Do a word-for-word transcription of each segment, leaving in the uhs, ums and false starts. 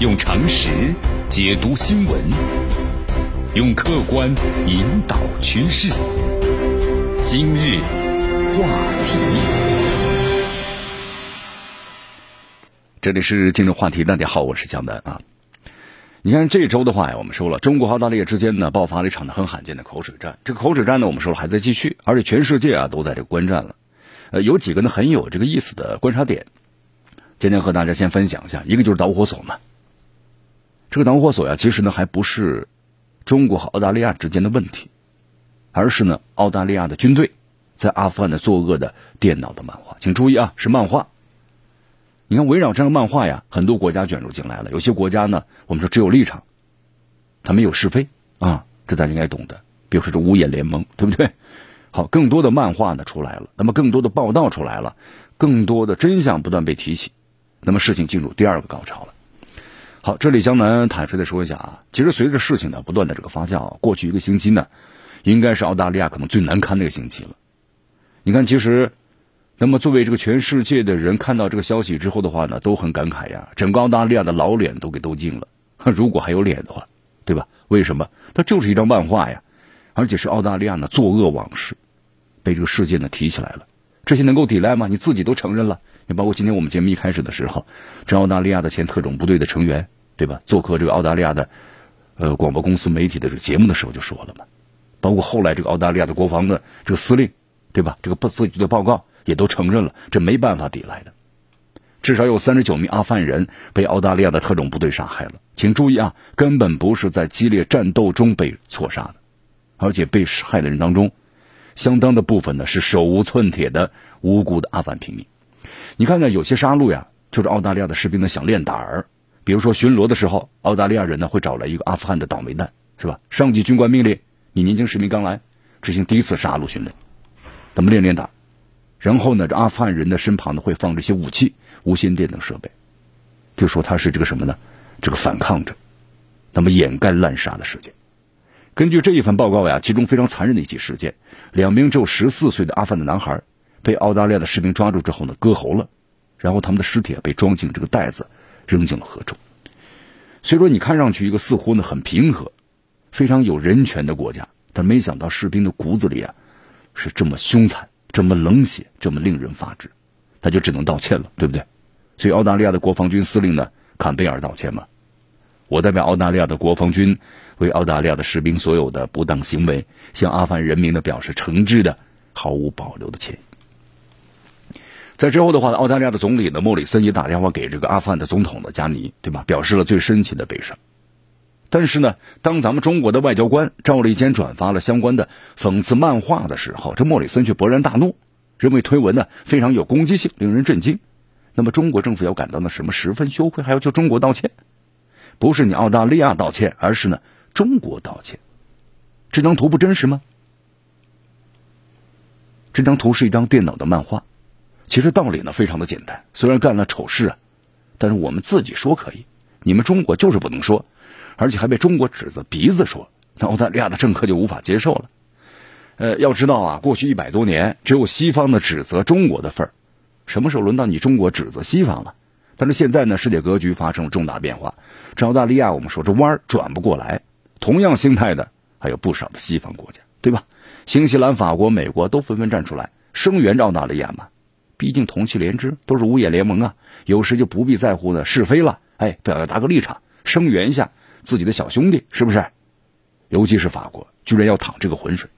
用常识解读新闻，用客观引导趋势。今日话题，这里是今日话题。大家好，我是江南啊。你看这周的话呀，我们说了，中国和澳大利亚之间呢爆发了一场很罕见的口水战。这个口水战呢，我们说了还在继续，而且全世界啊都在这观战了。呃，有几个呢很有这个意思的观察点，今天和大家先分享一下。一个就是导火索嘛，这个导火索呀，其实呢还不是中国和澳大利亚之间的问题，而是呢澳大利亚的军队在阿富汗的作恶的电脑的漫画。请注意啊，是漫画。你看，围绕这个漫画呀，很多国家卷入进来了。有些国家呢，我们说只有立场，它没有是非啊，这大家应该懂的。比如说这五眼联盟，对不对？好，更多的漫画呢出来了，那么更多的报道出来了，更多的真相不断被提起，那么事情进入第二个高潮了。好，这里江南坦率的说一下啊，其实随着事情呢不断的这个发酵，过去一个星期呢，应该是澳大利亚可能最难堪的一个星期了。你看，其实。那么作为这个全世界的人看到这个消息之后的话呢，都很感慨呀，整个澳大利亚的老脸都给兜尽了，如果还有脸的话，对吧？为什么？它就是一张漫画呀，而且是澳大利亚呢作恶往事被这个世界呢提起来了，这些能够抵赖吗？你自己都承认了，也包括今天我们节目一开始的时候，这澳大利亚的前特种部队的成员，对吧？做客这个澳大利亚的呃广播公司媒体的这个节目的时候就说了嘛，包括后来这个澳大利亚的国防的这个司令，对吧？这个自己的报告。也都承认了，这没办法抵赖的。至少有三十九名阿富汗人被澳大利亚的特种部队杀害了。请注意啊，根本不是在激烈战斗中被错杀的，而且被害的人当中，相当的部分呢是手无寸铁的无辜的阿富汗平民。你看看有些杀戮呀，就是澳大利亚的士兵呢想练胆儿。比如说巡逻的时候，澳大利亚人呢会找来一个阿富汗的倒霉蛋，是吧？上级军官命令你年轻士兵刚来，执行第一次杀戮训练，咱们练练胆。然后呢，这阿富汗人的身旁呢会放这些武器、无线电等设备，就说他是这个什么呢？这个反抗者，那么掩盖滥杀的事件。根据这一份报告呀，其中非常残忍的一起事件，两名只有十四岁的阿富汗的男孩被澳大利亚的士兵抓住之后呢，割喉了，然后他们的尸体被装进这个袋子，扔进了河中。所以说，你看上去一个似乎呢很平和、非常有人权的国家，但没想到士兵的骨子里啊是这么凶残。这么冷血，这么令人发指，他就只能道歉了，对不对？所以澳大利亚的国防军司令呢，坎贝尔道歉嘛。我代表澳大利亚的国防军，为澳大利亚的士兵所有的不当行为，向阿富汗人民的表示诚挚的、毫无保留的歉意。在之后的话，澳大利亚的总理呢，莫里森也打电话给这个阿富汗的总统的加尼，对吧？表示了最深切的悲伤。但是呢，当咱们中国的外交官赵立坚转发了相关的讽刺漫画的时候，这莫里森却勃然大怒，认为推文呢非常有攻击性，令人震惊。那么中国政府要感到呢什么十分羞愧，还要求中国道歉，不是你澳大利亚道歉，而是呢中国道歉。这张图不真实吗？这张图是一张电脑的漫画，其实道理呢非常的简单，虽然干了丑事啊，但是我们自己说可以，你们中国就是不能说。而且还被中国指着鼻子说，那澳大利亚的政客就无法接受了。呃，要知道啊，过去一百多年，只有西方的指责中国的份儿，什么时候轮到你中国指责西方了？但是现在呢，世界格局发生了重大变化，这澳大利亚我们说这弯儿转不过来，同样心态的还有不少的西方国家，对吧？新西兰、法国、美国都纷纷站出来声援澳大利亚嘛，毕竟同气连枝，都是五眼联盟啊，有时就不必在乎呢是非了，哎，表达个立场，声援一下。自己的小兄弟是不是？尤其是法国居然要淌这个浑水，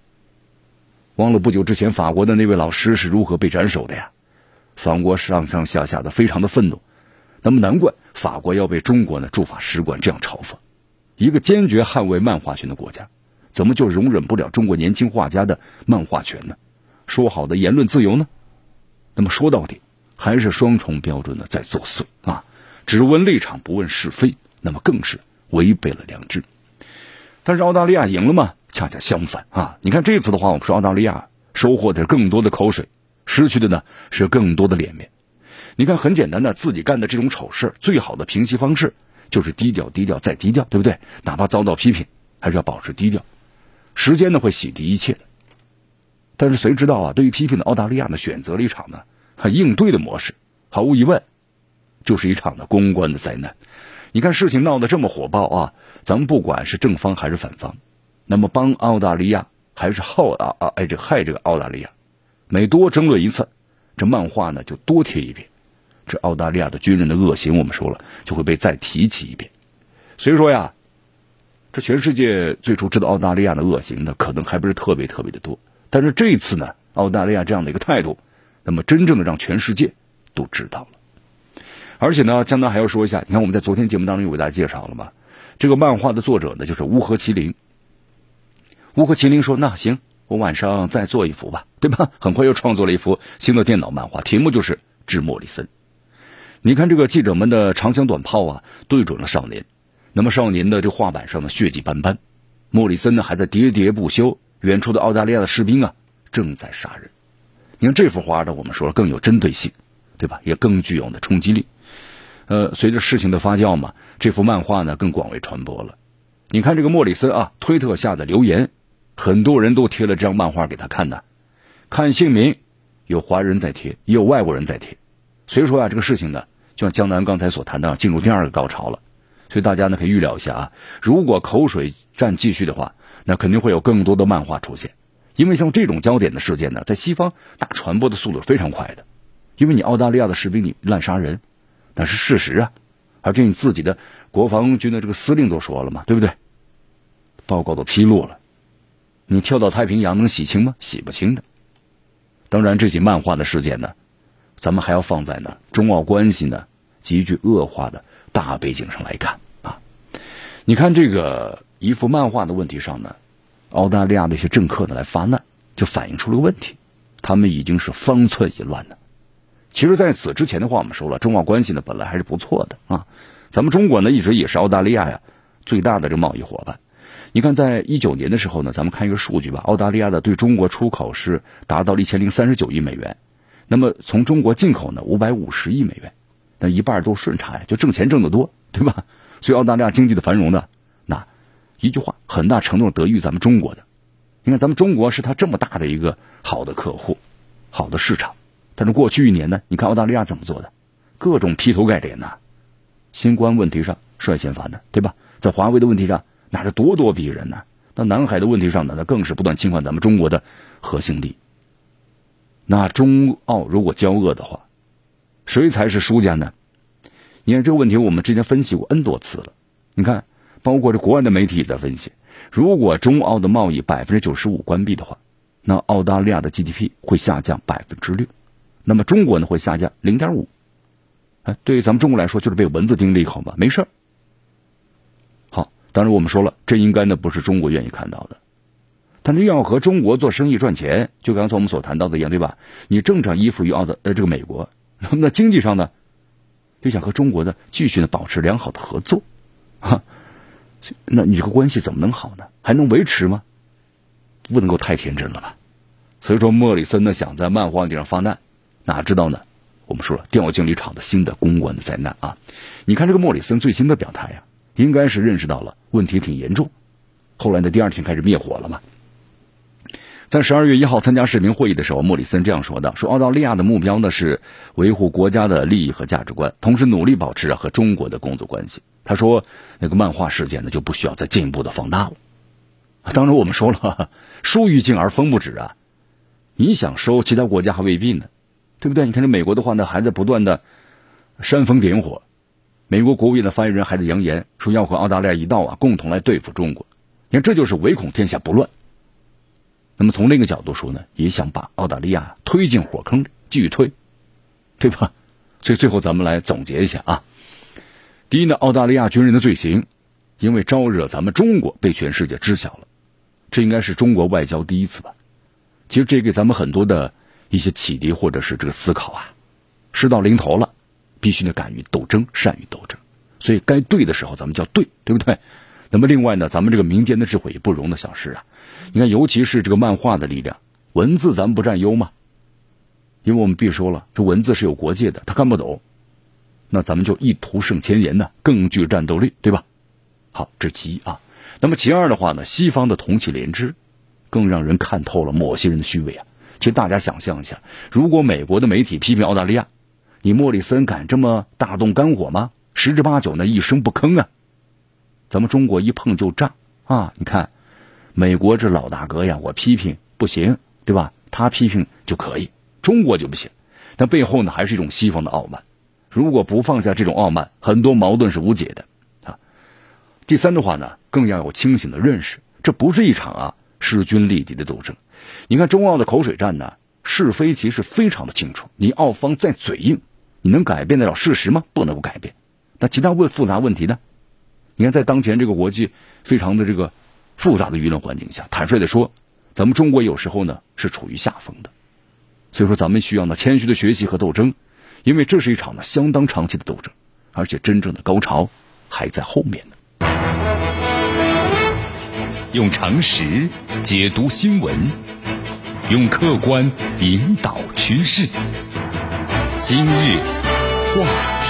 忘了不久之前法国的那位老师是如何被斩首的呀，法国上上下下的非常的愤怒，那么难怪法国要被中国呢驻法使馆这样嘲讽。一个坚决捍卫漫画权的国家，怎么就容忍不了中国年轻画家的漫画权呢？说好的言论自由呢？那么说到底还是双重标准呢在作祟啊！只问立场不问是非，那么更是违背了良知。但是澳大利亚赢了吗？恰恰相反啊！你看这次的话，我们说澳大利亚收获的是更多的口水，失去的呢是更多的脸面。你看很简单的，自己干的这种丑事，最好的平息方式就是低调低调再低调，对不对？哪怕遭到批评还是要保持低调，时间呢会洗涤一切的。但是谁知道啊，对于批评的澳大利亚呢选择了一场呢应对的模式，毫无疑问就是一场的公关的灾难。你看事情闹得这么火爆啊，咱们不管是正方还是反方，那么帮澳大利亚还是耗啊啊哎这害这个澳大利亚，每多争论一次，这漫画呢就多贴一遍，这澳大利亚的军人的恶行我们说了就会被再提起一遍。所以说呀，这全世界最初知道澳大利亚的恶行呢可能还不是特别特别的多，但是这一次呢澳大利亚这样的一个态度，那么真正的让全世界都知道了。而且呢江南还要说一下，你看我们在昨天节目当中有给大家介绍了嘛，这个漫画的作者呢就是乌合麒麟。乌合麒麟说那行，我晚上再做一幅吧，对吧？很快又创作了一幅新的电脑漫画，题目就是致莫里森。你看这个记者们的长枪短炮啊对准了少年，那么少年的这画板上呢血迹斑斑，莫里森呢还在喋喋不休，远处的澳大利亚的士兵啊正在杀人。你看这幅画呢我们说了更有针对性，对吧？也更具有的冲击力。呃，随着事情的发酵嘛，这幅漫画呢更广为传播了。你看这个莫里森啊推特下的留言，很多人都贴了这张漫画给他看的，看姓名有华人在贴，也有外国人在贴。所以说啊这个事情呢就像江南刚才所谈的进入第二个高潮了，所以大家呢可以预料一下啊，如果口水战继续的话，那肯定会有更多的漫画出现。因为像这种焦点的事件呢在西方大传播的速度非常快的，因为你澳大利亚的士兵你滥杀人那是事实啊，而且你自己的国防军的这个司令都说了嘛，对不对？报告都披露了，你跳到太平洋能洗清吗？洗不清的。当然这起漫画的事件呢咱们还要放在呢中澳关系呢急剧恶化的大背景上来看啊。你看这个一幅漫画的问题上呢，澳大利亚的一些政客呢来发难，就反映出了个问题，他们已经是方寸已乱了。其实在此之前的话我们说了，中澳关系呢本来还是不错的啊，咱们中国呢一直也是澳大利亚呀最大的这个贸易伙伴。你看在一九年的时候呢，咱们看一个数据吧，澳大利亚的对中国出口是达到了一千零三十九亿美元，那么从中国进口呢五百五十亿美元，那一半都顺差呀，就挣钱挣得多，对吧？所以澳大利亚经济的繁荣呢，那一句话很大程度得益于咱们中国的。你看咱们中国是他这么大的一个好的客户好的市场，但是过去一年呢你看澳大利亚怎么做的，各种劈头盖脸呢、啊、新冠问题上率先发难，对吧？在华为的问题上那是咄咄逼人呢、啊、那南海的问题上呢那更是不断侵犯咱们中国的核心利益。那中澳如果交恶的话，谁才是输家呢？你看这个问题我们之前分析过 N 多次了，你看包括这国外的媒体也在分析，如果中澳的贸易 百分之九十五 关闭的话，那澳大利亚的 G D P 会下降 百分之六， 那么中国呢会下降 零点五。 哎，对于咱们中国来说就是被蚊子叮了一口嘛，没事儿。好，当然我们说了这应该呢不是中国愿意看到的，但是要和中国做生意赚钱，就刚才我们所谈到的一样，对吧？你正常依附于澳的呃这个美国，那么在经济上呢就想和中国呢继续呢保持良好的合作哈，那你这个关系怎么能好呢？还能维持吗？不能够太天真了吧。所以说莫里森呢想在漫画问题上发难，哪知道呢我们说了掉进了一场的新的公关的灾难啊。你看这个莫里森最新的表态呀、啊、应该是认识到了问题挺严重，后来呢第二天开始灭火了嘛。在十二月一号参加视频会议的时候，莫里森这样说的，说澳大利亚的目标呢是维护国家的利益和价值观，同时努力保持、啊、和中国的工作关系。他说那个漫画事件呢就不需要再进一步的放大了。当然我们说了树欲静而风不止啊，你想收其他国家还未必呢，对不对？你看这美国的话呢还在不断的煽风点火，美国国务院的发言人还在扬言说要和澳大利亚一道啊共同来对付中国。你看这就是唯恐天下不乱。那么从另一个角度说呢，也想把澳大利亚推进火坑里继续推，对吧？所以最后咱们来总结一下啊，第一呢，澳大利亚军人的罪行因为招惹咱们中国被全世界知晓了，这应该是中国外交第一次吧。其实这给咱们很多的一些启迪或者是这个思考啊，事到临头了必须呢敢于斗争，善于斗争，所以该对的时候咱们就要对，对不对？那么另外呢咱们这个民间的智慧也不容的小事啊，你看尤其是这个漫画的力量，文字咱们不占优嘛，因为我们必说了这文字是有国界的，他看不懂，那咱们就一图胜千言呢、啊、更具战斗力，对吧？好，这其一啊。那么其二的话呢，西方的同气连枝更让人看透了某些人的虚伪啊。其实大家想象一下，如果美国的媒体批评澳大利亚，你莫里森敢这么大动肝火吗？十之八九呢一声不吭啊。咱们中国一碰就炸啊！你看美国这老大哥呀，我批评不行，对吧？他批评就可以，中国就不行。但背后呢还是一种西方的傲慢，如果不放下这种傲慢，很多矛盾是无解的啊。第三的话呢，更要有清醒的认识，这不是一场啊势均力敌的斗争。你看中澳的口水战呢，是非其实非常的清楚，你澳方再嘴硬，你能改变得了事实吗？不能够改变。那其他问复杂问题呢？你看在当前这个国际非常的这个复杂的舆论环境下，坦率的说，咱们中国有时候呢是处于下风的。所以说咱们需要呢谦虚的学习和斗争，因为这是一场呢相当长期的斗争，而且真正的高潮还在后面呢。用常识解读新闻，用客观引导趋势。今日话